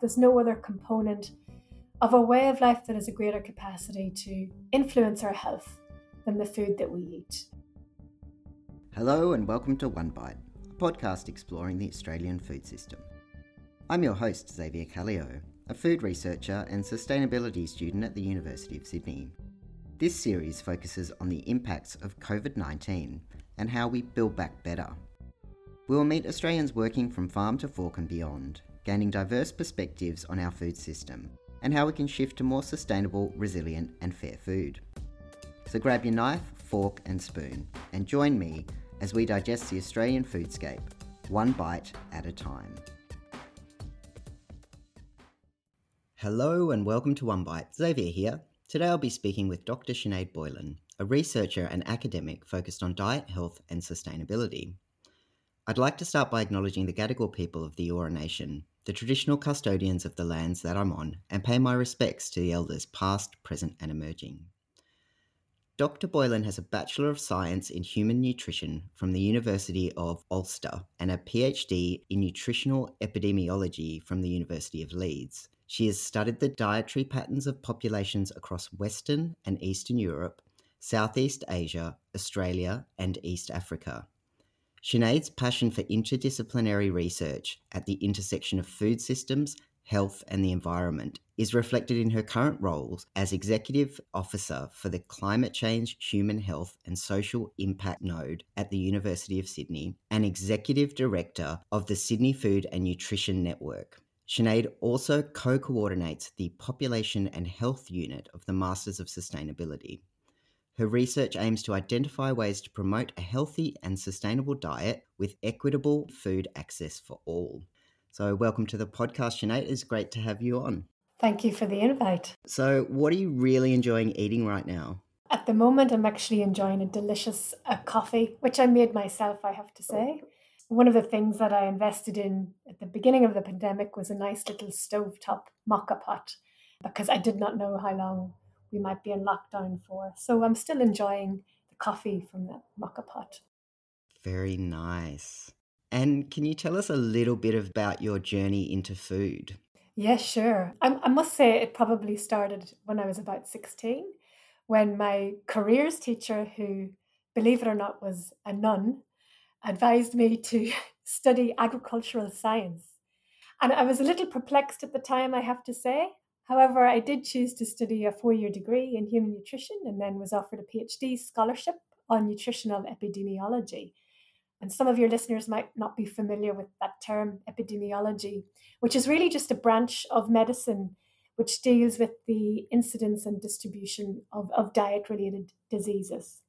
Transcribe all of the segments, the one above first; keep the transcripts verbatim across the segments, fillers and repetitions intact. There's no other component of a way of life that has a greater capacity to influence our health than the food that we eat. Hello and welcome to One Bite, a podcast exploring the Australian food system. I'm your host, Xavier Callio, a food researcher and sustainability student at the University of Sydney. This series focuses on the impacts of covid nineteen and how we build back better. We will meet Australians working from farm to fork and beyond, gaining diverse perspectives on our food system and how we can shift to more sustainable, resilient and fair food. So grab your knife, fork and spoon and join me as we digest the Australian foodscape, one bite at a time. Hello and welcome to One Bite, Xavier here. Today I'll be speaking with Doctor Sinead Boylan, a researcher and academic focused on diet, health and sustainability. I'd like to start by acknowledging the Gadigal people of the Eora Nation, the traditional custodians of the lands that I'm on, and pay my respects to the elders past, present and emerging. Doctor Boylan has a Bachelor of Science in Human Nutrition from the University of Ulster and a PhD in Nutritional Epidemiology from the University of Leeds. She has studied the dietary patterns of populations across Western and Eastern Europe, Southeast Asia, Australia and East Africa. Sinead's passion for interdisciplinary research at the intersection of food systems, health and the environment is reflected in her current roles as Executive Officer for the Climate Change, Human Health and Social Impact Node at the University of Sydney and Executive Director of the Sydney Food and Nutrition Network. Sinead also co-coordinates the Population and Health Unit of the Masters of Sustainability. Her research aims to identify ways to promote a healthy and sustainable diet with equitable food access for all. So welcome to the podcast, Sinead. It's great to have you on. Thank you for the invite. So what are you really enjoying eating right now? At the moment, I'm actually enjoying a delicious uh, coffee, which I made myself, I have to say. One of the things that I invested in at the beginning of the pandemic was a nice little stovetop moka pot because I did not know how long we might be in lockdown for. So I'm still enjoying the coffee from that moka pot. Very nice. And can you tell us a little bit about your journey into food? Yeah, sure. I, I must say it probably started when I was about sixteen, when my careers teacher, who, believe it or not, was a nun, advised me to study agricultural science. And I was a little perplexed at the time, I have to say. However, I did choose to study a four-year degree in human nutrition and then was offered a PhD scholarship on nutritional epidemiology. And some of your listeners might not be familiar with that term, epidemiology, which is really just a branch of medicine which deals with the incidence and distribution of, of diet-related diseases.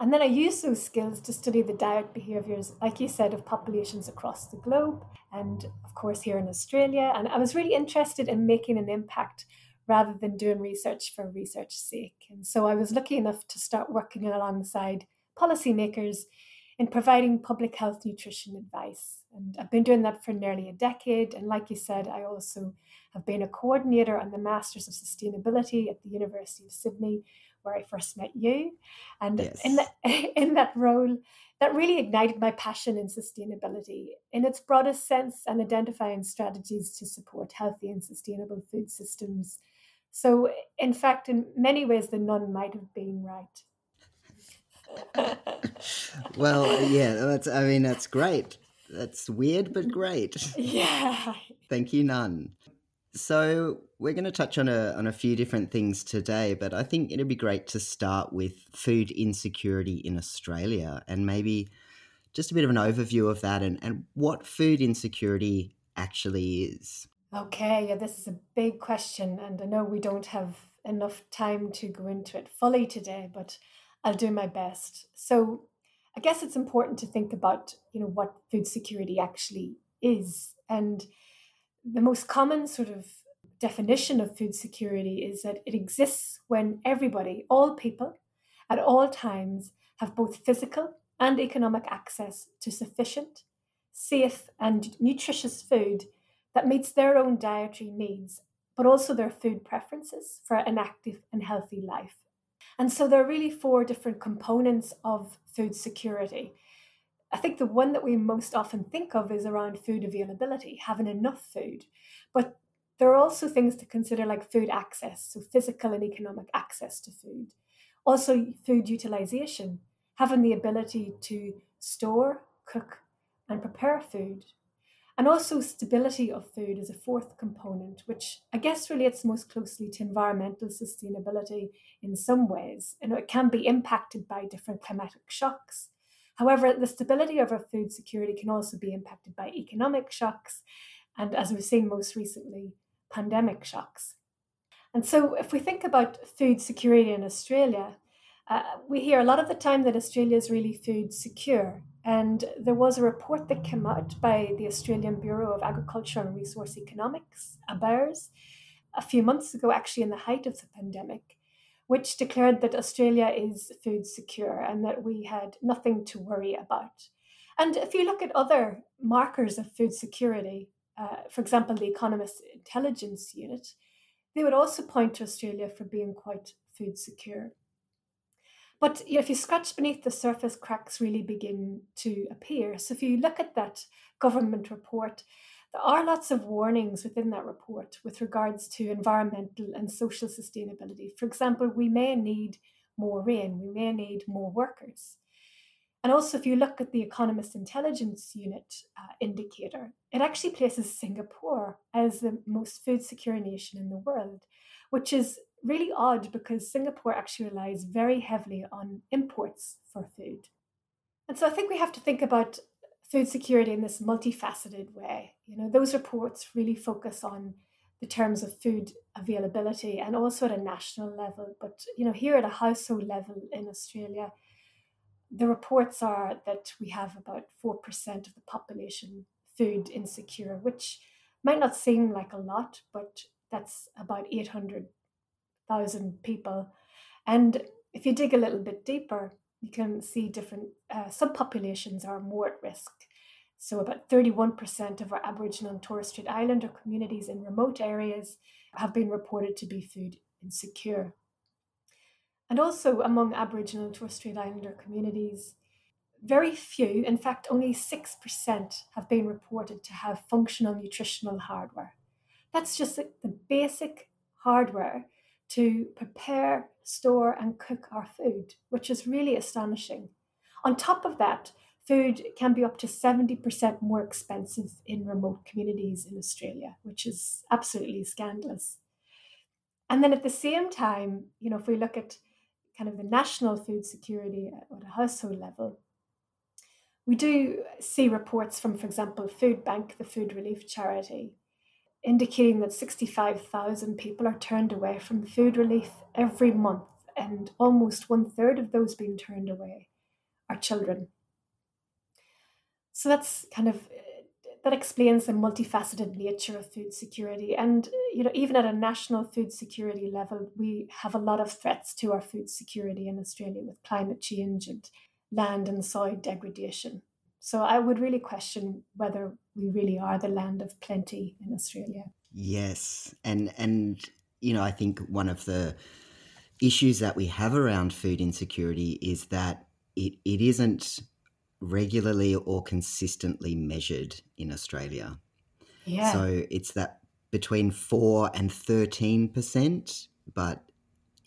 And then I used those skills to study the diet behaviours, like you said, of populations across the globe and, of course, here in Australia. And I was really interested in making an impact rather than doing research for research's sake. And so I was lucky enough to start working alongside policymakers in providing public health nutrition advice. And I've been doing that for nearly a decade. And like you said, I also have been a coordinator on the Masters of Sustainability at the University of Sydney, where I first met you. And yes. in, the, in that role, that really ignited my passion in sustainability in its broadest sense and identifying strategies to support healthy and sustainable food systems. So in fact, in many ways, the nun might have been right. Well, yeah, that's, I mean, that's great. That's weird, but great. Yeah. Thank you, nun. So we're going to touch on a on a few different things today, but I think it'd be great to start with food insecurity in Australia and maybe just a bit of an overview of that and, and what food insecurity actually is. Okay, yeah, this is a big question and I know we don't have enough time to go into it fully today, but I'll do my best. So I guess it's important to think about, you know, what food security actually is. And the most common sort of definition of food security is that it exists when everybody, all people, at all times have both physical and economic access to sufficient, safe and nutritious food that meets their own dietary needs, but also their food preferences for an active and healthy life. And so there are really four different components of food security. I think the one that we most often think of is around food availability, having enough food. But There are also things to consider like food access, so physical and economic access to food. Also food utilisation, having the ability to store, cook and prepare food. And also stability of food is a fourth component, which I guess relates most closely to environmental sustainability in some ways. And it can be impacted by different climatic shocks. However, the stability of our food security can also be impacted by economic shocks. And as we've seen most recently, pandemic shocks. And so if we think about food security in Australia, uh, we hear a lot of the time that Australia is really food secure. And there was a report that came out by the Australian Bureau of Agriculture and Resource Economics, ABARES, a few months ago, actually in the height of the pandemic, which declared that Australia is food secure and that we had nothing to worry about. And if you look at other markers of food security, uh, for example, the Economist Intelligence Unit, they would also point to Australia for being quite food secure. But if you scratch beneath the surface, cracks really begin to appear. So if you look at that government report, there are lots of warnings within that report with regards to environmental and social sustainability. For example, we may need more rain, we may need more workers. And also, if you look at the Economist Intelligence Unit uh, indicator, it actually places Singapore as the most food secure nation in the world, which is really odd because Singapore actually relies very heavily on imports for food. And so I think we have to think about food security in this multifaceted way. You know, those reports really focus on the terms of food availability and also at a national level. But, you know, here at a household level in Australia, the reports are that we have about four percent of the population food insecure, which might not seem like a lot, but that's about eight hundred thousand people. And if you dig a little bit deeper, you can see different uh, subpopulations are more at risk. So about thirty-one percent of our Aboriginal and Torres Strait Islander communities in remote areas have been reported to be food insecure. And also among Aboriginal and Torres Strait Islander communities, very few, in fact only six percent, have been reported to have functional nutritional hardware. That's just the basic hardware to prepare, store and cook our food, which is really astonishing. On top of that, food can be up to seventy percent more expensive in remote communities in Australia, which is absolutely scandalous. And then at the same time, you know, if we look at kind of the national food security at a household level, we do see reports from, for example, Food Bank, the food relief charity, indicating that sixty-five thousand people are turned away from food relief every month, and almost one third of those being turned away are children. So that's kind of, that explains the multifaceted nature of food security. And, you know, even at a national food security level, we have a lot of threats to our food security in Australia with climate change and land and soil degradation. So I would really question whether we really are the land of plenty in Australia. Yes. And, and you know, I think one of the issues that we have around food insecurity is that it, it isn't regularly or consistently measured in Australia. Yeah. So it's that between four and thirteen percent, but,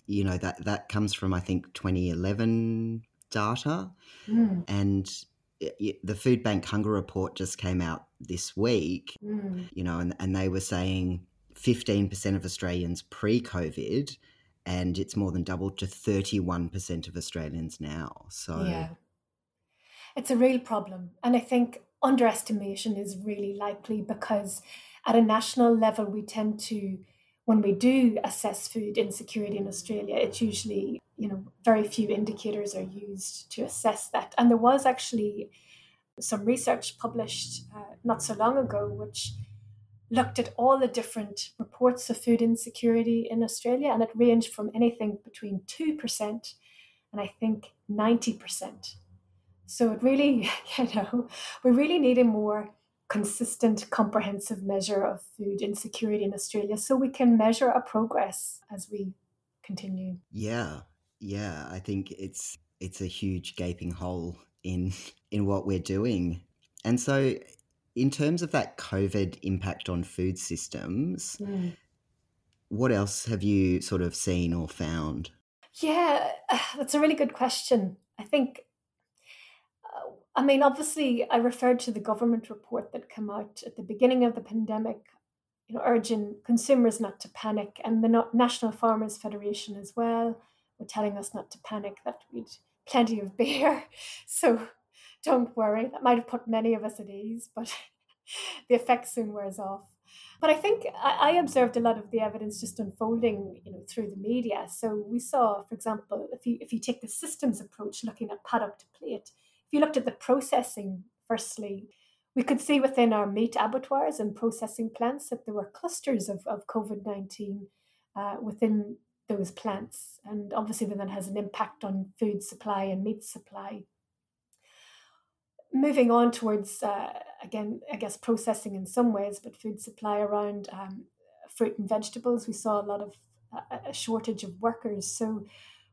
you know, that, that comes from, I think, twenty eleven data. Mm. And the Food Bank Hunger Report just came out this week, mm. you know, and, and they were saying fifteen percent of Australians pre-COVID, and it's more than doubled to thirty-one percent of Australians now. So yeah, it's a real problem. And I think underestimation is really likely because at a national level, we tend to, when we do assess food insecurity in Australia, it's usually, you know, very few indicators are used to assess that. And there was actually some research published uh, not so long ago, which looked at all the different reports of food insecurity in Australia, and it ranged from anything between two percent and I think ninety percent. So it really, you know, we really need a more consistent, comprehensive measure of food insecurity in Australia so we can measure our progress as we continue. Yeah. Yeah, I think it's it's a huge gaping hole in in what we're doing. And so, in terms of that COVID impact on food systems, mm. what else have you sort of seen or found? Yeah, that's a really good question. I think, uh, I mean, obviously I referred to the government report that came out at the beginning of the pandemic, you know, urging consumers not to panic, and the National Farmers Federation as well were telling us not to panic, that we'd plenty of beer, so don't worry. That might have put many of us at ease, but the effect soon wears off. But I think I, I observed a lot of the evidence just unfolding, you know, through the media. So we saw, for example, if you if you take the systems approach, looking at paddock to plate, if you looked at the processing, firstly, we could see within our meat abattoirs and processing plants that there were clusters of, of COVID nineteen uh, within those plants. And obviously then that has an impact on food supply and meat supply. Moving on towards, uh, again, I guess processing in some ways, but food supply around um, fruit and vegetables, we saw a lot of uh, a shortage of workers. So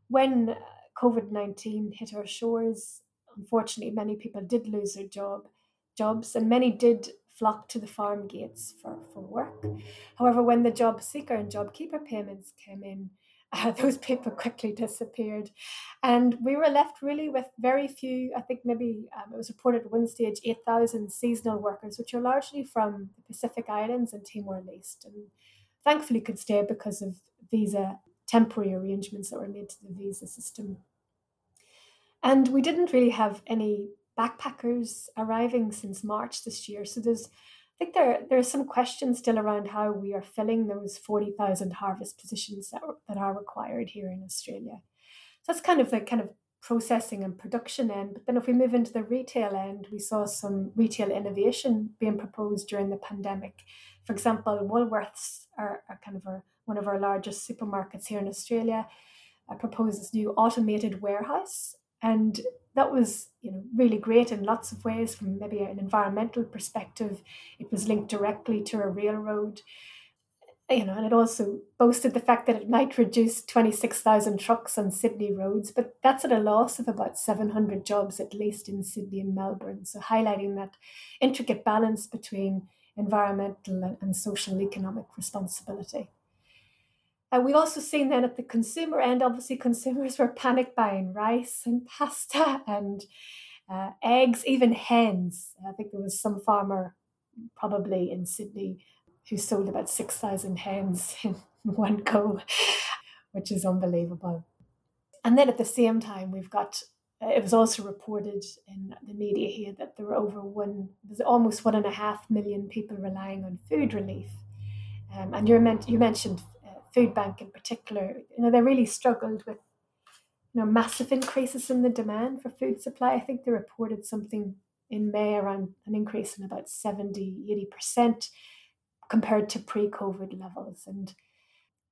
when COVID nineteen hit our shores, unfortunately, many people did lose their job. jobs and many did flock to the farm gates for, for work. However, when the job seeker and job keeper payments came in, uh, those people quickly disappeared. And we were left really with very few, I think maybe um, it was reported at one stage, eight thousand seasonal workers, which are largely from the Pacific Islands and Timor-Leste, and thankfully could stay because of visa temporary arrangements that were made to the visa system. And we didn't really have any backpackers arriving since March this year. So there's, I think there, there are some questions still around how we are filling those forty thousand harvest positions that, that are required here in Australia. So that's kind of the kind of processing and production end. But then if we move into the retail end, we saw some retail innovation being proposed during the pandemic. For example, Woolworths are, are kind of our, one of our largest supermarkets here in Australia, uh, proposed this new automated warehouse. And that was, you know, really great in lots of ways. From maybe an environmental perspective, it was linked directly to a railroad, you know, and it also boasted the fact that it might reduce twenty-six thousand trucks on Sydney roads, but that's at a loss of about seven hundred jobs, at least in Sydney and Melbourne. So highlighting that intricate balance between environmental and social economic responsibility. Uh, we've also seen then at the consumer end, obviously consumers were panic buying rice and pasta and uh, eggs, even hens. I think there was some farmer probably in Sydney who sold about six thousand hens in one go, which is unbelievable. And then at the same time, we've got, uh, it was also reported in the media here that there were over one, there's almost one and a half million people relying on food relief. Um, and you're meant, you mentioned Food Bank in particular, you know, they really struggled with, you know, massive increases in the demand for food supply. I think they reported something in May around an increase in about seventy, eighty percent compared to pre-COVID levels. And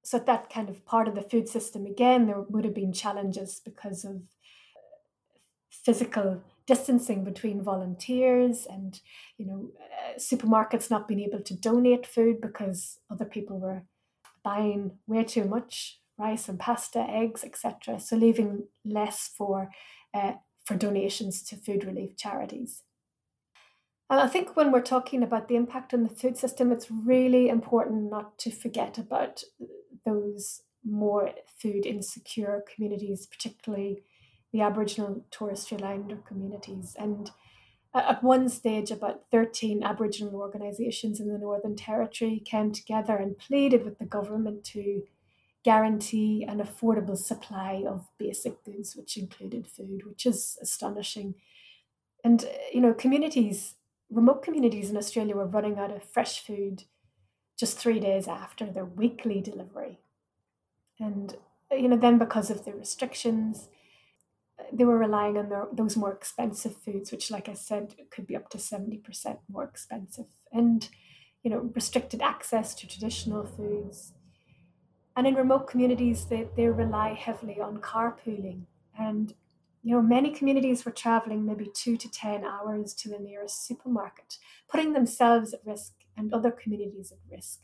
so that kind of part of the food system, again, there would have been challenges because of physical distancing between volunteers and, you know, uh, supermarkets not being able to donate food because other people were buying way too much rice and pasta, eggs, et cetera. So leaving less for uh, for donations to food relief charities. And I think when we're talking about the impact on the food system, it's really important not to forget about those more food insecure communities, particularly the Aboriginal Torres Strait Islander communities. And at one stage, about thirteen Aboriginal organisations in the Northern Territory came together and pleaded with the government to guarantee an affordable supply of basic goods, which included food, which is astonishing. And, you know, communities, remote communities in Australia were running out of fresh food just three days after their weekly delivery. And, you know, then because of the restrictions, they were relying on their, those more expensive foods, which, like I said, could be up to seventy percent more expensive, and, you know, restricted access to traditional foods. And in remote communities, they, they rely heavily on carpooling. And, you know, many communities were traveling maybe two to ten hours to the nearest supermarket, putting themselves at risk and other communities at risk,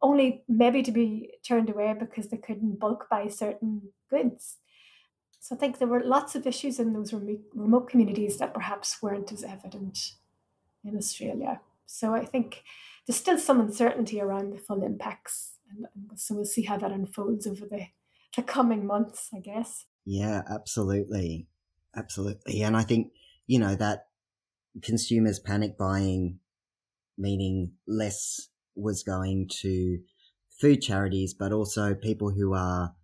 only maybe to be turned away because they couldn't bulk buy certain goods. So I think there were lots of issues in those remote communities that perhaps weren't as evident in Australia. So I think there's still some uncertainty around the full impacts. And so we'll see how that unfolds over the, the coming months, I guess. Yeah, absolutely. Absolutely. And I think, you know, that consumers panic buying, meaning less was going to food charities, but also people who are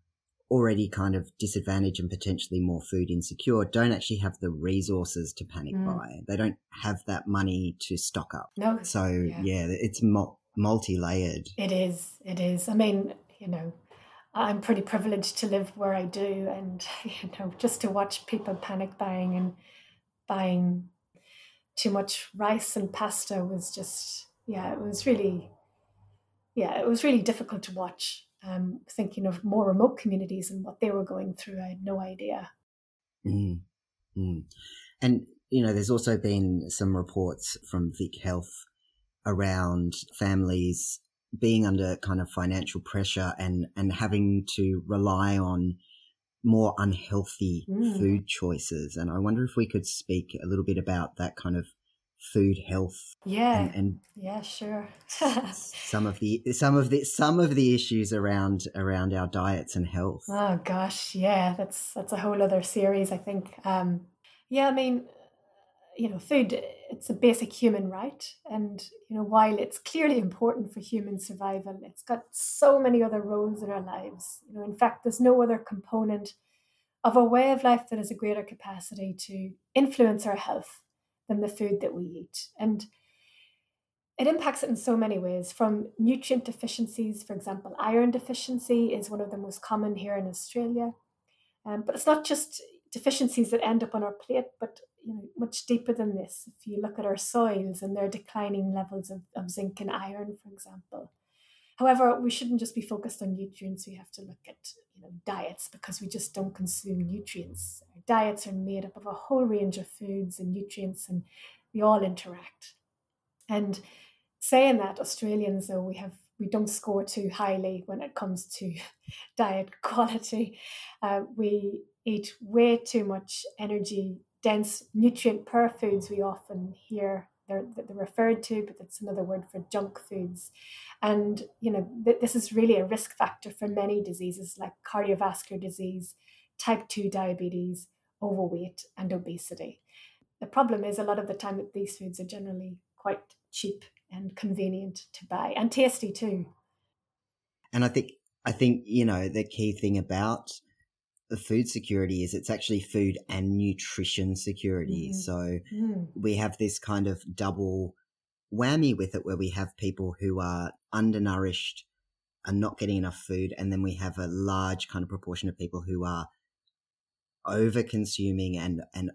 already kind of disadvantaged and potentially more food insecure don't actually have the resources to panic mm. buy. They don't have that money to stock up. No. So, yeah, yeah it's mul- multi-layered. It is. It is. I mean, you know, I'm pretty privileged to live where I do, and, you know, just to watch people panic buying and buying too much rice and pasta was just, yeah, it was really, yeah, it was really difficult to watch. Um, thinking of more remote communities and what they were going through, I had no idea. Mm, mm. And, you know, there's also been some reports from Vic Health around families being under kind of financial pressure and, and having to rely on more unhealthy mm. food choices. And I wonder if we could speak a little bit about that kind of food health, yeah, and, and yeah, sure. some of the some of the some of the issues around around our diets and health. Oh gosh, yeah, that's that's a whole other series, I think. Um, yeah, I mean, you know, food, it's a basic human right, and you know, while it's clearly important for human survival, it's got so many other roles in our lives. You know, in fact, there's no other component of a way of life that has a greater capacity to influence our health than the food that we eat. And it impacts it in so many ways, from nutrient deficiencies. For example, iron deficiency is one of the most common here in Australia. Um, but it's not just deficiencies that end up on our plate, but you know, much deeper than this. If you look at our soils and their declining levels of, of zinc and iron, for example. However, we shouldn't just be focused on nutrients. We have to look at, you know, diets, because we just don't consume nutrients. Our diets are made up of a whole range of foods and nutrients, and they all interact. And saying that, Australians, though, we have we don't score too highly when it comes to diet quality. Uh, we eat way too much energy-dense, nutrient-poor foods. We often hear They're, they're referred to, but that's another word for junk foods. And, you know, th- this is really a risk factor for many diseases like cardiovascular disease, type two diabetes, overweight, and obesity. The problem is a lot of the time that these foods are generally quite cheap and convenient to buy, and tasty too. And I think, I think, you know, the key thing about the food security is it's actually food and nutrition security. Mm. So mm. we have this kind of double whammy with it, where we have people who are undernourished and not getting enough food, and then we have a large kind of proportion of people who are over consuming and and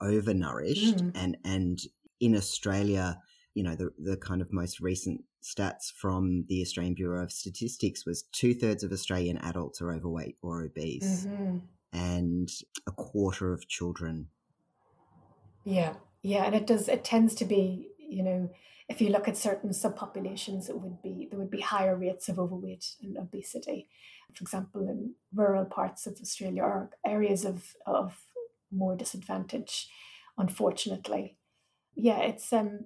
overnourished. Mm. And and in Australia, you know, the the kind of most recent stats from the Australian Bureau of Statistics was two thirds of Australian adults are overweight or obese, mm-hmm. and a quarter of children. Yeah, yeah, and it does. It tends to be, you know, if you look at certain subpopulations, it would be there would be higher rates of overweight and obesity, for example, in rural parts of Australia or areas of of more disadvantage. Unfortunately, yeah, it's um.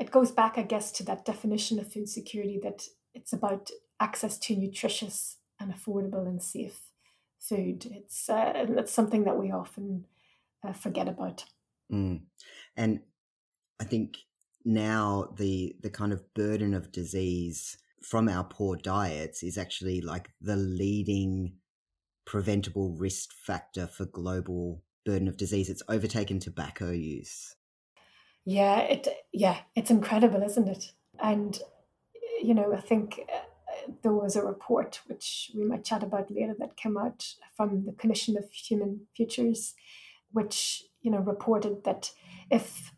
It goes back, I guess, to that definition of food security, that it's about access to nutritious and affordable and safe food. It's uh, it's something that we often uh, forget about. Mm. And I think now the the kind of burden of disease from our poor diets is actually like the leading preventable risk factor for global burden of disease. It's overtaken tobacco use. Yeah, it yeah, it's incredible, isn't it? And, you know, I think uh, there was a report, which we might chat about later, that came out from the Commission of Human Futures, which, you know, reported that if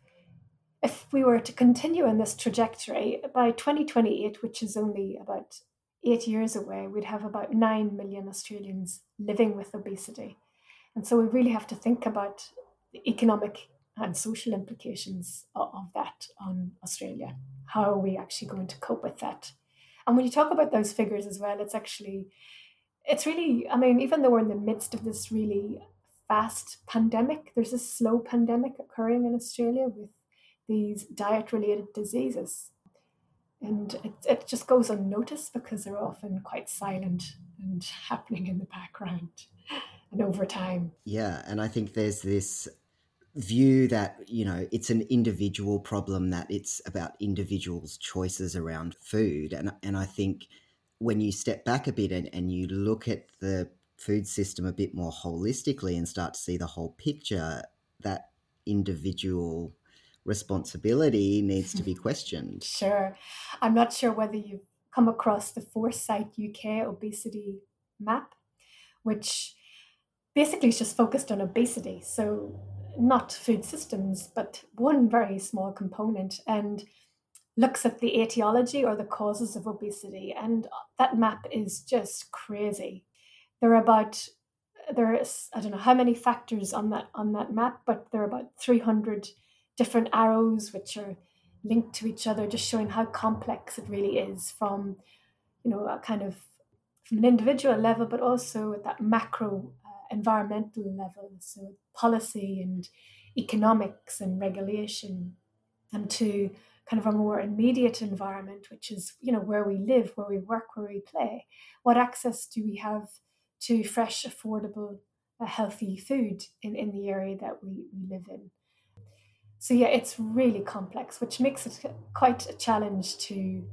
if we were to continue on this trajectory, by twenty twenty-eight, which is only about eight years away, we'd have about nine million Australians living with obesity. And so we really have to think about the economic and social implications of that on Australia. How are we actually going to cope with that? And when you talk about those figures as well, it's actually, it's really, I mean, even though we're in the midst of this really fast pandemic, there's a slow pandemic occurring in Australia with these diet-related diseases. And it, it just goes unnoticed because they're often quite silent and happening in the background and over time. Yeah, and I think there's this view that, you know, it's an individual problem, that it's about individuals' choices around food. And, and I think when you step back a bit and, and you look at the food system a bit more holistically and start to see the whole picture, that individual responsibility needs to be questioned. Sure. I'm not sure whether you've come across the Foresight U K obesity map, which basically is just focused on obesity. So not food systems, but one very small component, and looks at the etiology or the causes of obesity. And that map is just crazy. There are about, there is, I don't know how many factors on that on that map, but there are about three hundred different arrows which are linked to each other, just showing how complex it really is from, you know, a kind of from an individual level, but also at that macro uh, environmental level, so policy and economics and regulation, and to kind of a more immediate environment, which is, you know, where we live, where we work, where we play. What access do we have to fresh, affordable, uh, healthy food in, in the area that we, we live in? So yeah, it's really complex, which makes it quite a challenge to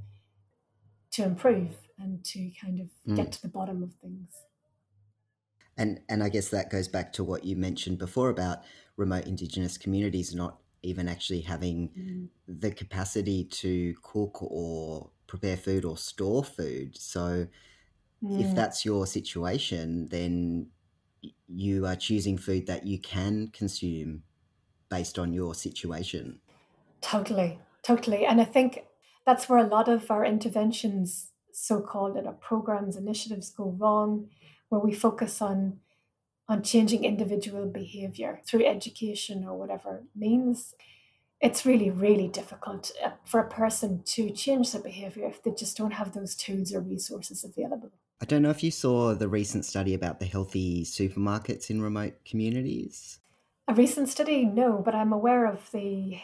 to improve and to kind of mm. get to the bottom of things. And and I guess that goes back to what you mentioned before about remote Indigenous communities not even actually having mm. the capacity to cook or prepare food or store food. So mm. if that's your situation, then you are choosing food that you can consume based on your situation. Totally, totally. And I think that's where a lot of our interventions, so-called, and our programs, initiatives go wrong, where we focus on, on changing individual behaviour through education or whatever means. It's really, really difficult for a person to change their behaviour if they just don't have those tools or resources available. I don't know if you saw the recent study about the healthy supermarkets in remote communities. A recent study? No, but I'm aware of the...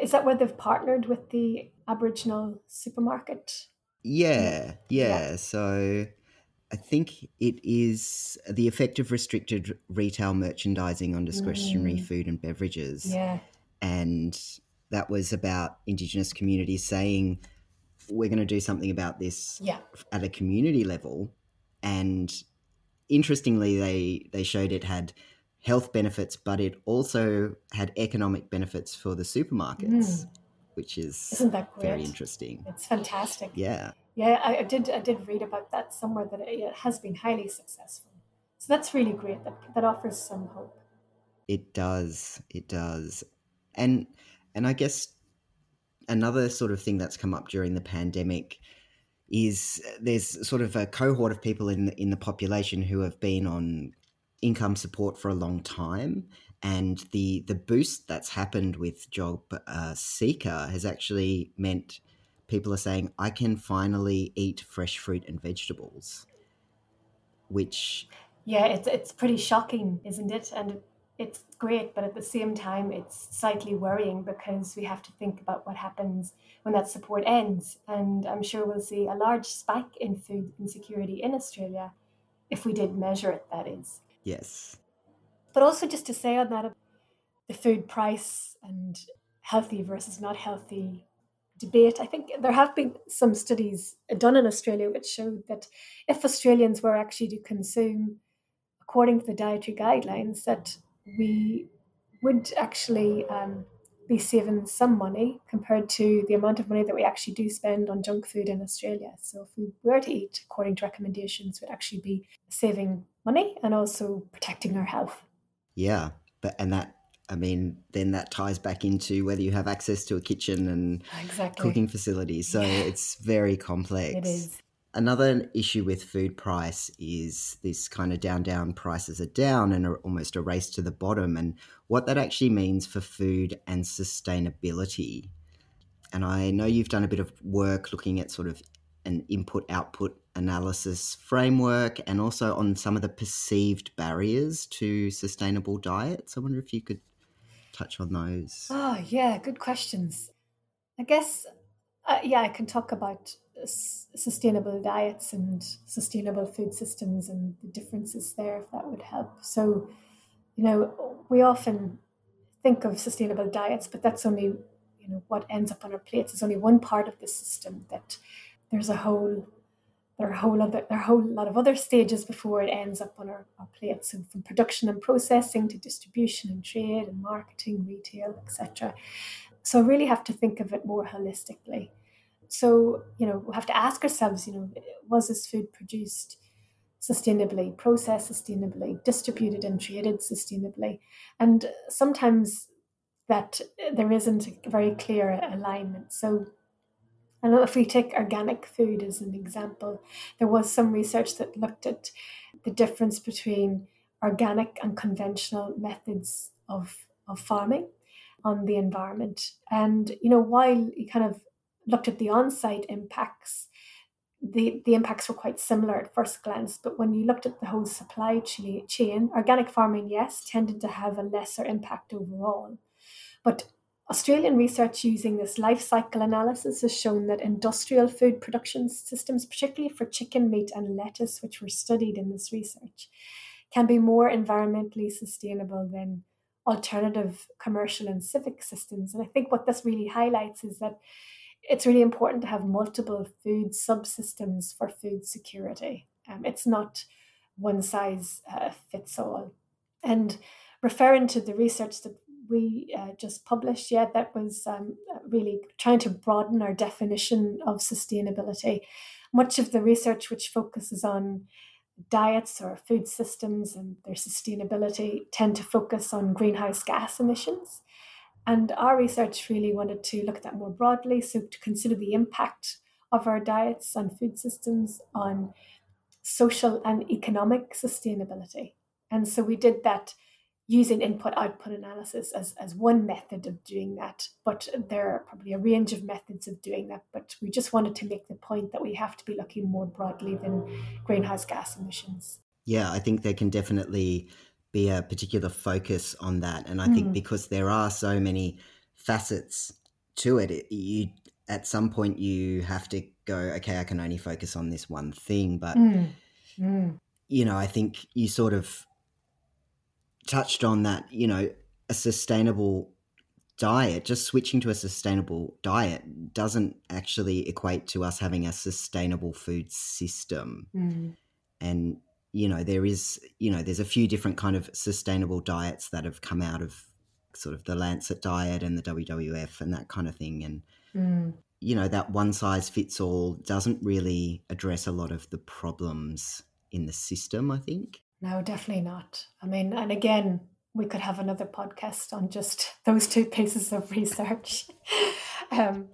Is that where they've partnered with the Aboriginal supermarket? Yeah, yeah. yeah. So I think it is the effect of restricted retail merchandising on discretionary mm. food and beverages. Yeah. And that was about Indigenous communities saying, we're going to do something about this yeah. at a community level. And interestingly, they, they showed it had health benefits, but it also had economic benefits for the supermarkets, mm. which is Isn't that great? Very interesting. It's fantastic. Yeah. Yeah, I did I did read about that somewhere, that it has been highly successful. So that's really great. That that offers some hope. It does. It does. And and I guess another sort of thing that's come up during the pandemic is there's sort of a cohort of people in the, in the population who have been on income support for a long time, and the the boost that's happened with job uh, seeker has actually meant people are saying, I can finally eat fresh fruit and vegetables, which yeah it's it's pretty shocking, isn't it? And it's great, but at the same time it's slightly worrying, because we have to think about what happens when that support ends, and I'm sure we'll see a large spike in food insecurity in Australia if we did measure it, that is. Yes. But also just to say on that, the food price and healthy versus not healthy debate, I think there have been some studies done in Australia which showed that if Australians were actually to consume according to the dietary guidelines, that we would actually um, be saving some money compared to the amount of money that we actually do spend on junk food in Australia. So if we were to eat according to recommendations, we'd actually be saving money and also protecting our health. Yeah, but and that, I mean, then that ties back into whether you have access to a kitchen and exactly. cooking facilities. So yeah. It's very complex. It is. Another issue with food price is this kind of down, down, prices are down, and are almost a race to the bottom, and what that actually means for food and sustainability. And I know you've done a bit of work looking at sort of an input-output analysis framework, and also on some of the perceived barriers to sustainable diets. I wonder if you could touch on those? Oh, yeah, good questions. I guess, uh, yeah, I can talk about uh, s- sustainable diets and sustainable food systems and the differences there, if that would help. So, you know, we often think of sustainable diets, but that's only, you know, what ends up on our plates is only one part of the system. That there's a whole, there are a whole other, there are a whole lot of other stages before it ends up on our, our plates. So from production and processing to distribution and trade and marketing, retail, et cetera. So I really have to think of it more holistically. So, you know, we have to ask ourselves, you know, was this food produced sustainably, processed sustainably, distributed and traded sustainably? And sometimes that there isn't a very clear alignment. So I know if we take organic food as an example, there was some research that looked at the difference between organic and conventional methods of, of farming on the environment. And, you know, while you kind of looked at the on-site impacts, the, the impacts were quite similar at first glance. But when you looked at the whole supply chain, organic farming, yes, tended to have a lesser impact overall. But Australian research using this life cycle analysis has shown that industrial food production systems, particularly for chicken, meat and lettuce, which were studied in this research, can be more environmentally sustainable than alternative commercial and civic systems. And I think what this really highlights is that it's really important to have multiple food subsystems for food security. Um, it's not one size uh, fits all. And referring to the research that we uh, just published, yeah, that was um, really trying to broaden our definition of sustainability. Much of the research which focuses on diets or food systems and their sustainability tend to focus on greenhouse gas emissions. And our research really wanted to look at that more broadly, so to consider the impact of our diets and food systems on social and economic sustainability. And so we did that using input-output analysis as, as one method of doing that, but there are probably a range of methods of doing that, but we just wanted to make the point that we have to be looking more broadly than greenhouse gas emissions. Yeah, I think there can definitely be a particular focus on that. And I mm. think because there are so many facets to it, it, you at some point you have to go, okay, I can only focus on this one thing. But, mm. Mm. you know, I think you sort of touched on that, you know, a sustainable diet, just switching to a sustainable diet doesn't actually equate to us having a sustainable food system. Mm. And, you know, there is, you know, there's a few different kind of sustainable diets that have come out of sort of the Lancet diet and the W W F and that kind of thing. And, mm. you know, that one size fits all doesn't really address a lot of the problems in the system, I think. No, definitely not. I mean, and again, we could have another podcast on just those two pieces of research. um,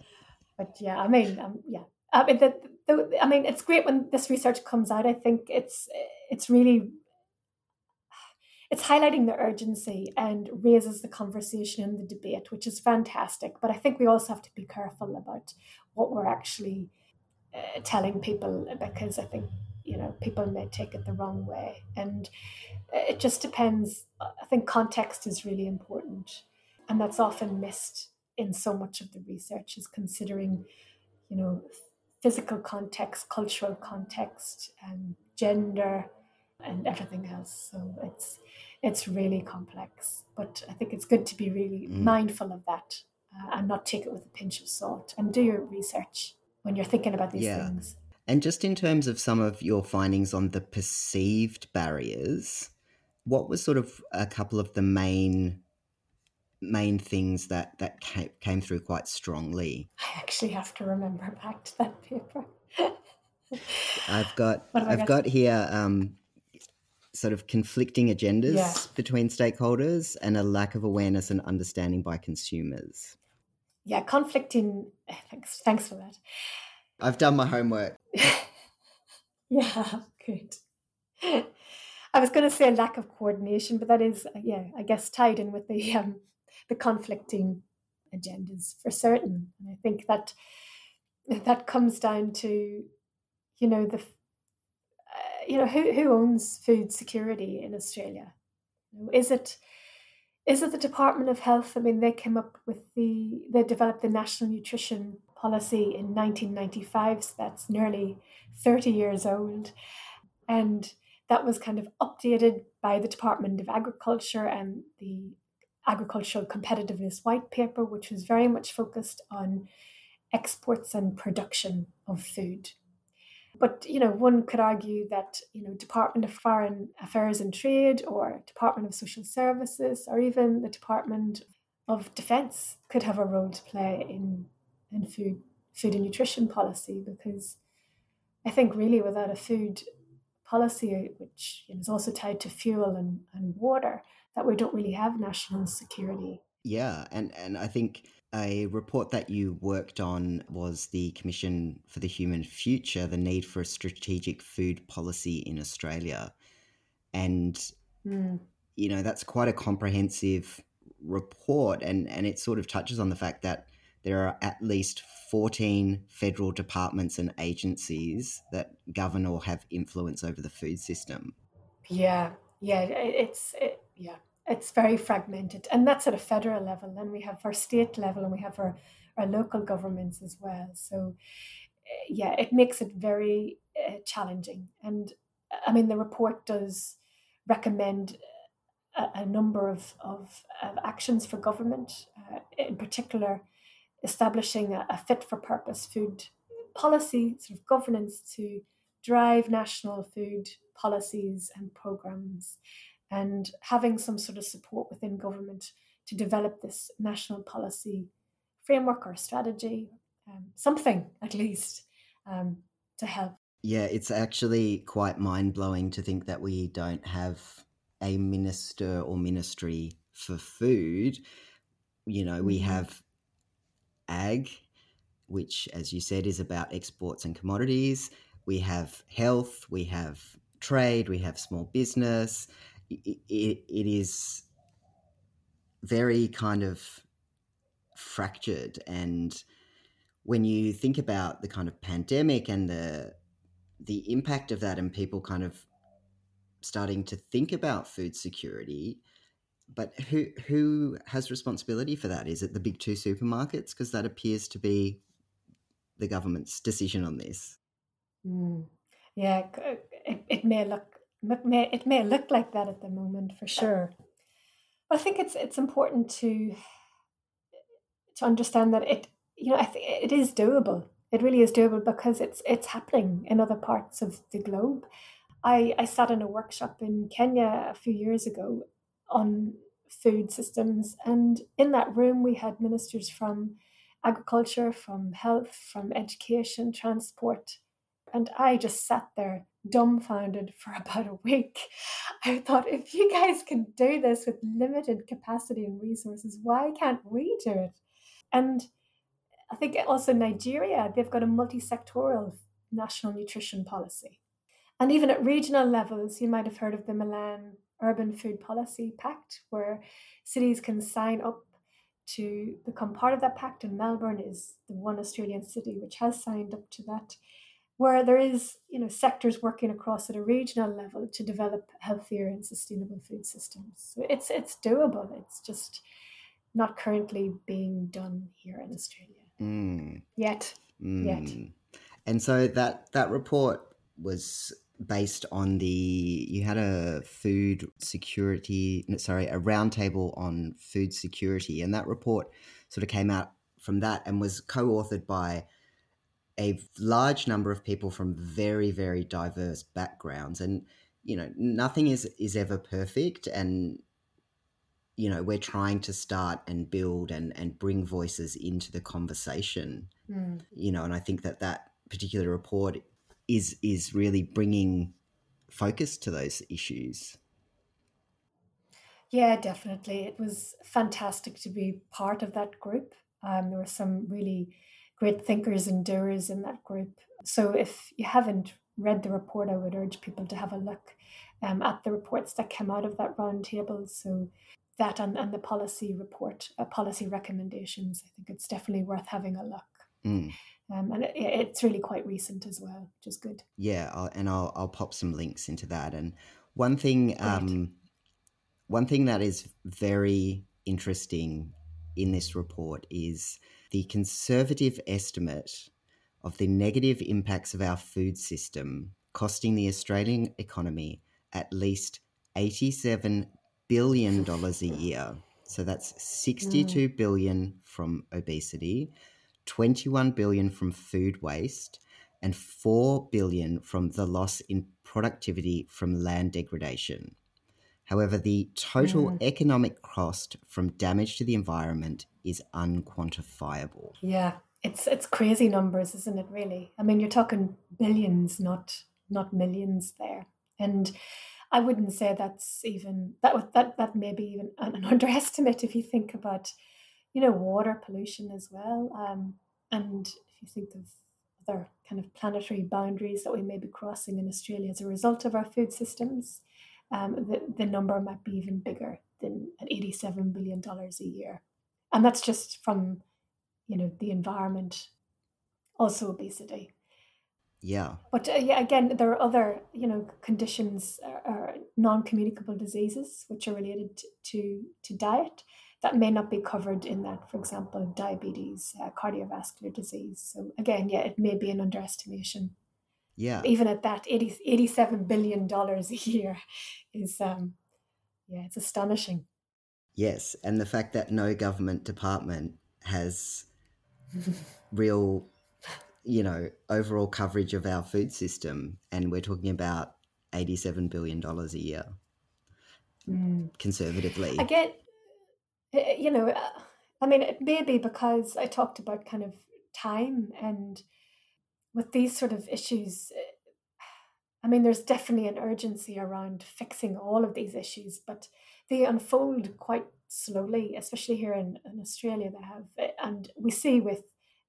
but yeah, I mean, um, yeah, I mean, the, the, I mean, it's great when this research comes out. I think it's it's really it's highlighting the urgency and raises the conversation and the debate, which is fantastic. But I think we also have to be careful about what we're actually uh, telling people, because I think, you know, people may take it the wrong way. And it just depends. I think context is really important. And that's often missed in so much of the research, is considering, you know, physical context, cultural context, and gender and everything else. So it's it's really complex. But I think it's good to be really mm. mindful of that uh, and not take it with a pinch of salt, and do your research when you're thinking about these yeah. things. And just in terms of some of your findings on the perceived barriers, what was sort of a couple of the main main things that, that came, came through quite strongly? I actually have to remember back to that paper. I've got I've got, got here um, sort of conflicting agendas yeah. between stakeholders and a lack of awareness and understanding by consumers. Yeah, conflicting. Thanks, thanks for that. I've done my homework. Yeah, good. I was going to say a lack of coordination, but that is, yeah, I guess tied in with the um, the conflicting agendas for certain. And I think that that comes down to, you know, the uh, you know who who owns food security in Australia? Is it Is it the Department of Health? I mean, they came up with the, they developed the National Nutrition Policy in nineteen ninety-five, so that's nearly thirty years old. And that was kind of updated by the Department of Agriculture and the Agricultural Competitiveness White Paper, which was very much focused on exports and production of food. But, you know, one could argue that, you know, Department of Foreign Affairs and Trade or Department of Social Services or even the Department of Defence could have a role to play in, in food, food and nutrition policy, because I think really without a food policy, which is also tied to fuel and, and water, that we don't really have national security. Yeah, and, and I think a report that you worked on was the Commission for the Human Future, the need for a strategic food policy in Australia. And, mm. you know, that's quite a comprehensive report, and, and it sort of touches on the fact that there are at least fourteen federal departments and agencies that govern or have influence over the food system. Yeah, yeah, it's, it, yeah. It's very fragmented, and that's at a federal level. Then we have our state level, and we have our, our local governments as well. So, yeah, it makes it very uh, challenging. And I mean, the report does recommend a, a number of, of of actions for government, uh, in particular, establishing a, a fit-for-purpose food policy, sort of governance to drive national food policies and programs, and having some sort of support within government to develop this national policy framework or strategy, um, something at least, um, to help. Yeah, it's actually quite mind-blowing to think that we don't have a minister or ministry for food. You know, we have ag, which, as you said, is about exports and commodities. We have health, we have trade, we have small business. It, it is very kind of fractured. And when you think about the kind of pandemic and the the impact of that, and people kind of starting to think about food security, but who who has responsibility for that? Is it the big two supermarkets? Because that appears to be the government's decision on this. Mm. Yeah, it, it may look It may, it may look like that at the moment, for sure. But I think it's it's important to to understand that it you know I think it is doable. It really is doable, because it's it's happening in other parts of the globe. I, I sat in a workshop in Kenya a few years ago on food systems, and in that room we had ministers from agriculture, from health, from education, transport, and I just sat there dumbfounded for about a week. I thought, if you guys can do this with limited capacity and resources, why can't we do it? And I think also Nigeria, they've got a multi-sectoral national nutrition policy. And even at regional levels, you might have heard of the Milan Urban Food Policy Pact, where cities can sign up to become part of that pact. And Melbourne is the one Australian city which has signed up to that, where there is, you know, sectors working across at a regional level to develop healthier and sustainable food systems. So it's it's doable. It's just not currently being done here in Australia mm. yet. Mm. Yet. And so that that report was based on the you had a food security sorry a roundtable on food security, and that report sort of came out from that and was co-authored by a large number of people from very, very diverse backgrounds. And, you know, nothing is, is ever perfect. And, you know, we're trying to start and build and, and bring voices into the conversation, mm. you know, and I think that that particular report is, is really bringing focus to those issues. Yeah, definitely. It was fantastic to be part of that group. Um, there were some really great thinkers and doers in that group. So if you haven't read the report, I would urge people to have a look um, at the reports that came out of that roundtable. So that and, and the policy report, uh, policy recommendations, I think it's definitely worth having a look. Mm. Um, and it, it's really quite recent as well, which is good. Yeah, I'll, and I'll, I'll pop some links into that. And one thing um, One thing that is very interesting in this report is the conservative estimate of the negative impacts of our food system costing the Australian economy at least eighty-seven billion dollars a year. So that's sixty-two billion dollars from obesity, twenty-one billion dollars from food waste, and four billion dollars from the loss in productivity from land degradation. However, the total mm. economic cost from damage to the environment is unquantifiable. Yeah, it's it's crazy numbers, isn't it, really? I mean, you're talking billions, not not millions there. And I wouldn't say that's even, that that that may be even an underestimate if you think about, you know, water pollution as well. Um, and if you think of other kind of planetary boundaries that we may be crossing in Australia as a result of our food systems, Um, the, the number might be even bigger than eighty-seven billion dollars a year. And that's just from, you know, the environment, also obesity. Yeah. But uh, yeah, again, there are other, you know, conditions or, or non-communicable diseases which are related to, to diet that may not be covered in that, for example, diabetes, uh, cardiovascular disease. So again, yeah, it may be an underestimation. Yeah. Even at that, eighty-seven billion dollars a year is, um, yeah, it's astonishing. Yes. And the fact that no government department has real, you know, overall coverage of our food system. And we're talking about eighty-seven billion dollars a year, mm. conservatively. I get, you know, I mean, it may be because I talked about kind of time and, with these sort of issues, I mean, there's definitely an urgency around fixing all of these issues, but they unfold quite slowly, especially here in, in Australia. They have, and we see with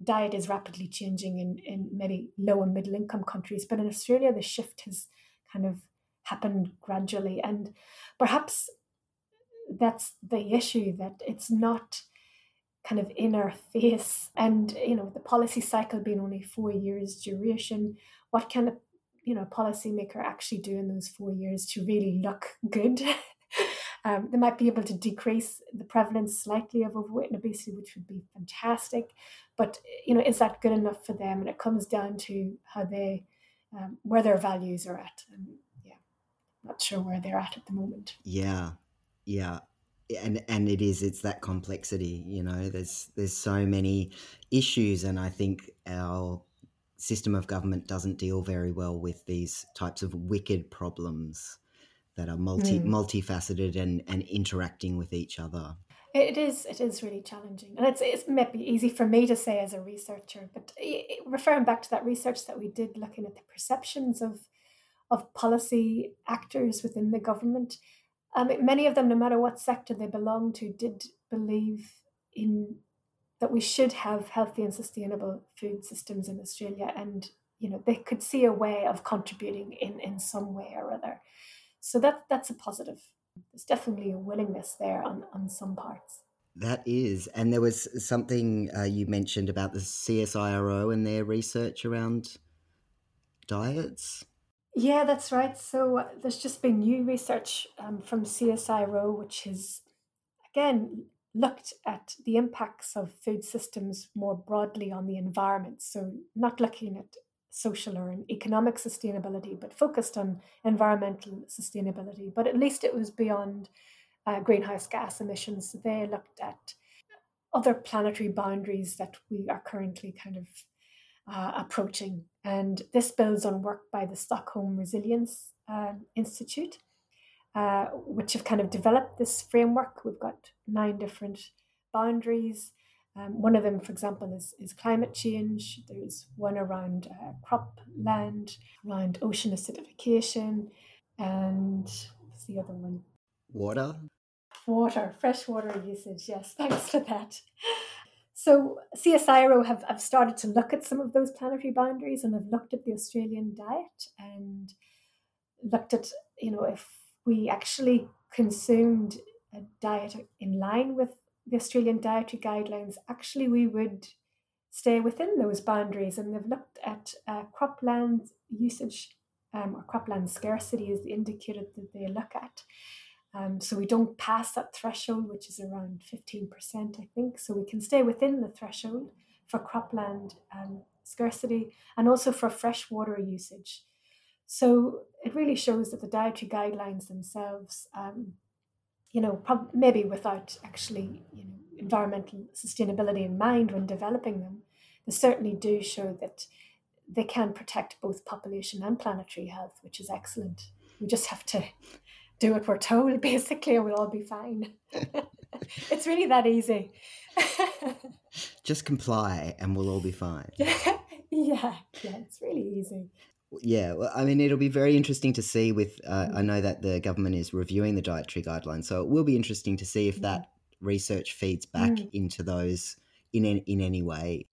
diet is rapidly changing in, in many low and middle income countries, but in Australia, the shift has kind of happened gradually. And perhaps that's the issue, that it's not kind of in our face, and you know, the policy cycle being only four years duration, what can a you know policymaker actually do in those four years to really look good? um, they might be able to decrease the prevalence slightly of overweight and obesity, which would be fantastic, but you know, is that good enough for them? And it comes down to how they, um, where their values are at, and yeah, not sure where they're at at the moment. Yeah, yeah. And and it is, it's that complexity, you know, there's there's so many issues, and I think our system of government doesn't deal very well with these types of wicked problems that are multi mm. multifaceted and, and interacting with each other. It is, it is really challenging. And it's, it's maybe easy for me to say as a researcher, but referring back to that research that we did looking at the perceptions of of policy actors within the government, I mean, many of them, no matter what sector they belong to, did believe in that we should have healthy and sustainable food systems in Australia, and you know, they could see a way of contributing in, in some way or other. So that that's a positive. There's definitely a willingness there on, on some parts. That is, and there was something uh, you mentioned about the C S I R O and their research around diets. Yeah, that's right. So uh, there's just been new research um, from C S I R O, which has, again, looked at the impacts of food systems more broadly on the environment. So not looking at social or economic sustainability, but focused on environmental sustainability. But at least it was beyond uh, greenhouse gas emissions. So they looked at other planetary boundaries that we are currently kind of Uh, approaching, and this builds on work by the Stockholm Resilience uh, Institute, uh, which have kind of developed this framework. We've got nine different boundaries. Um, one of them, for example, is, is climate change. There's one around uh, cropland, around ocean acidification, and what's the other one? Water. Water, fresh water usage. Yes, thanks for that. So C S I R O have, have started to look at some of those planetary boundaries, and have looked at the Australian diet and looked at, you know, if we actually consumed a diet in line with the Australian dietary guidelines, actually we would stay within those boundaries. And they've looked at uh, cropland usage um, or cropland scarcity is the indicator that they look at. Um, so we don't pass that threshold, which is around fifteen percent, I think. So we can stay within the threshold for cropland um, scarcity and also for freshwater usage. So it really shows that the dietary guidelines themselves, um, you know, prob- maybe without actually, you know, environmental sustainability in mind when developing them, they certainly do show that they can protect both population and planetary health, which is excellent. We just have to do what we're told, basically, and we'll all be fine. It's really that easy. Just comply and we'll all be fine. yeah, yeah, it's really easy. Yeah, well, I mean, it'll be very interesting to see with, uh, I know that the government is reviewing the dietary guidelines, so it will be interesting to see if that research feeds back mm. into those in any, in any way.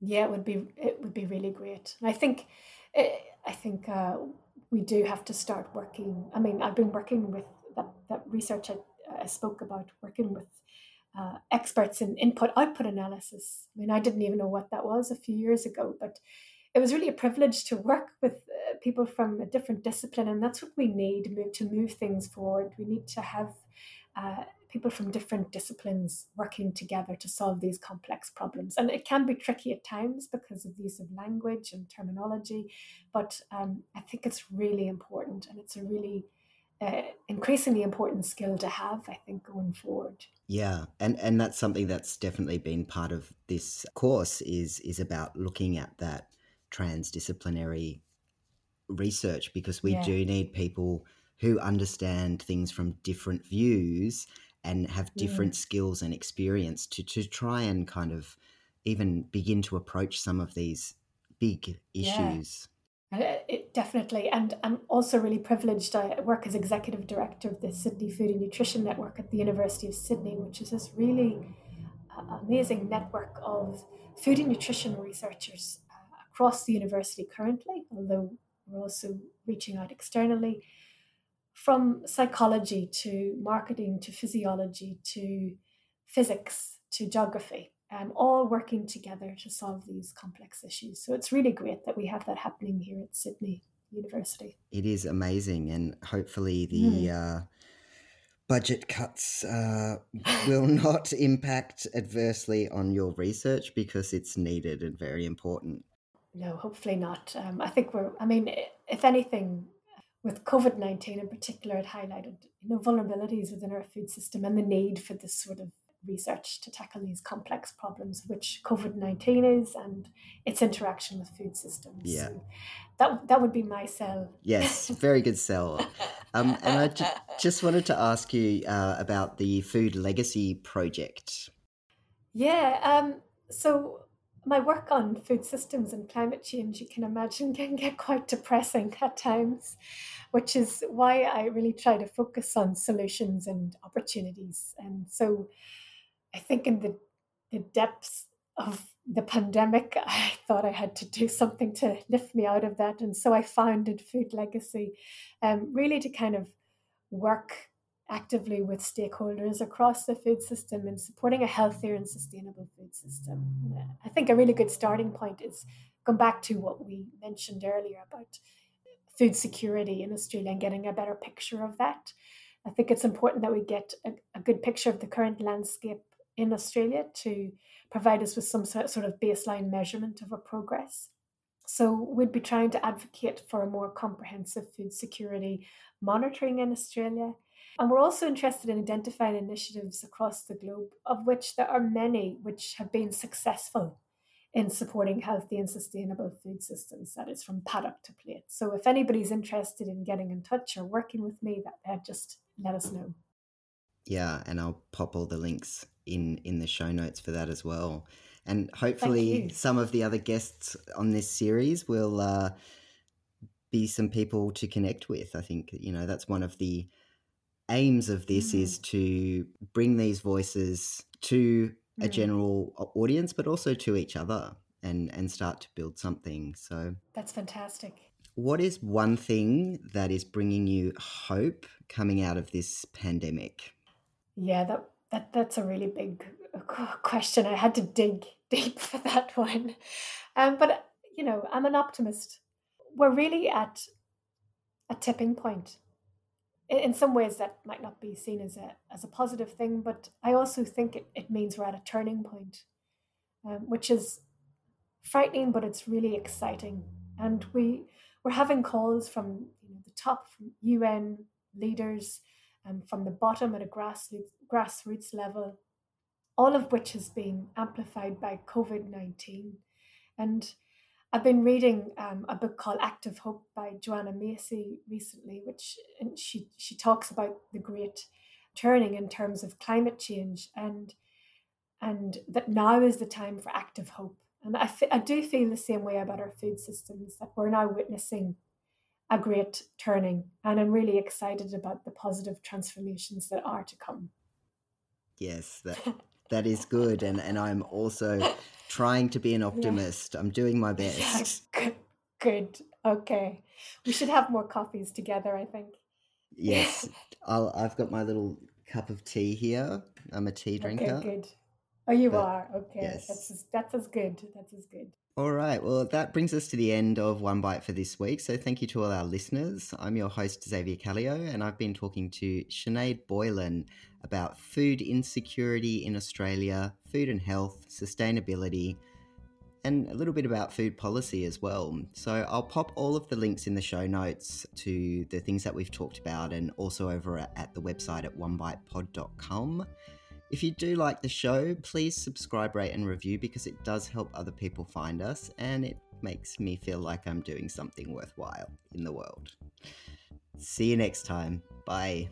Yeah, it would be it would be really great. And I think, I think uh, we do have to start working. I mean, I've been working with that, that research I, I spoke about, working with uh, experts in input-output analysis. I mean, I didn't even know what that was a few years ago, but it was really a privilege to work with uh, people from a different discipline, and that's what we need move, to move things forward. We need to have uh, people from different disciplines working together to solve these complex problems. And it can be tricky at times because of the use of language and terminology, but um, I think it's really important, and it's a really uh, increasingly important skill to have, I think, going forward. Yeah, and, and that's something that's definitely been part of this course is is about looking at that transdisciplinary research, because we yeah. do need people who understand things from different views and have different mm. skills and experience to, to try and kind of even begin to approach some of these big issues. Yeah. It, definitely. And I'm also really privileged. I work as executive director of the Sydney Food and Nutrition Network at the University of Sydney, which is this really amazing network of food and nutrition researchers across the university currently, although we're also reaching out externally, from psychology to marketing to physiology to physics to geography, um, all working together to solve these complex issues. So it's really great that we have that happening here at Sydney University. It is amazing, and hopefully the mm. uh, budget cuts uh, will not impact adversely on your research, because it's needed and very important. No, hopefully not. Um, I think we're, I mean, if anything, with COVID nineteen in particular, it highlighted, you know, vulnerabilities within our food system and the need for this sort of research to tackle these complex problems, which COVID nineteen is, and its interaction with food systems. Yeah. So that, that would be my sell. Yes, very good sell. um, and I ju- just wanted to ask you uh, about the Food Legacy project. Yeah, um, so... my work on food systems and climate change, you can imagine, can get quite depressing at times, which is why I really try to focus on solutions and opportunities. And so I think in the, the depths of the pandemic, I thought I had to do something to lift me out of that. And so I founded Food Legacy, um, really to kind of work actively with stakeholders across the food system and supporting a healthier and sustainable food system. I think a really good starting point is going back to what we mentioned earlier about food security in Australia and getting a better picture of that. I think it's important that we get a, a good picture of the current landscape in Australia to provide us with some sort of baseline measurement of our progress. So we'd be trying to advocate for a more comprehensive food security monitoring in Australia. And we're also interested in identifying initiatives across the globe, of which there are many which have been successful in supporting healthy and sustainable food systems, that is from paddock to plate. So if anybody's interested in getting in touch or working with me, that, that just let us know. Yeah, and I'll pop all the links in, in the show notes for that as well. And hopefully some of the other guests on this series will uh, be some people to connect with. I think, you know, that's one of the aims of this mm. is to bring these voices to mm. a general audience, but also to each other, and and start to build something. So that's fantastic. What is one thing that is bringing you hope coming out of this pandemic? Yeah, that, that that's a really big question. I had to dig deep for that one. Um, but, you know, I'm an optimist. We're really at a tipping point in some ways that might not be seen as a as a positive thing, but I also think it, it means we're at a turning point, um, which is frightening, but it's really exciting. And we we're having calls from you know, the top, from U N leaders, and um, from the bottom at a grassroots grassroots level, all of which has been amplified by COVID nineteen. And I've been reading um, a book called Active Hope by Joanna Macy recently, which and she, she talks about the great turning in terms of climate change, and and that now is the time for active hope. And I, f- I do feel the same way about our food systems, that we're now witnessing a great turning, and I'm really excited about the positive transformations that are to come. Yes, that that is good. And, and I'm also... trying to be an optimist. Yeah. I'm doing my best. Good. Good. Okay. We should have more coffees together, I think. Yes. I'll, I've got my little cup of tea here. I'm a tea drinker. Okay, good. Oh, you but, are. Okay. Yes. That's, as, that's as good. That's as good. All right. Well, that brings us to the end of One Bite for this week. So thank you to all our listeners. I'm your host, Xavier Callio, and I've been talking to Sinead Boylan about food insecurity in Australia, food and health, sustainability, and a little bit about food policy as well. So I'll pop all of the links in the show notes to the things that we've talked about, and also over at the website at one bite pod dot com. If you do like the show, please subscribe, rate and review, because it does help other people find us, and it makes me feel like I'm doing something worthwhile in the world. See you next time. Bye.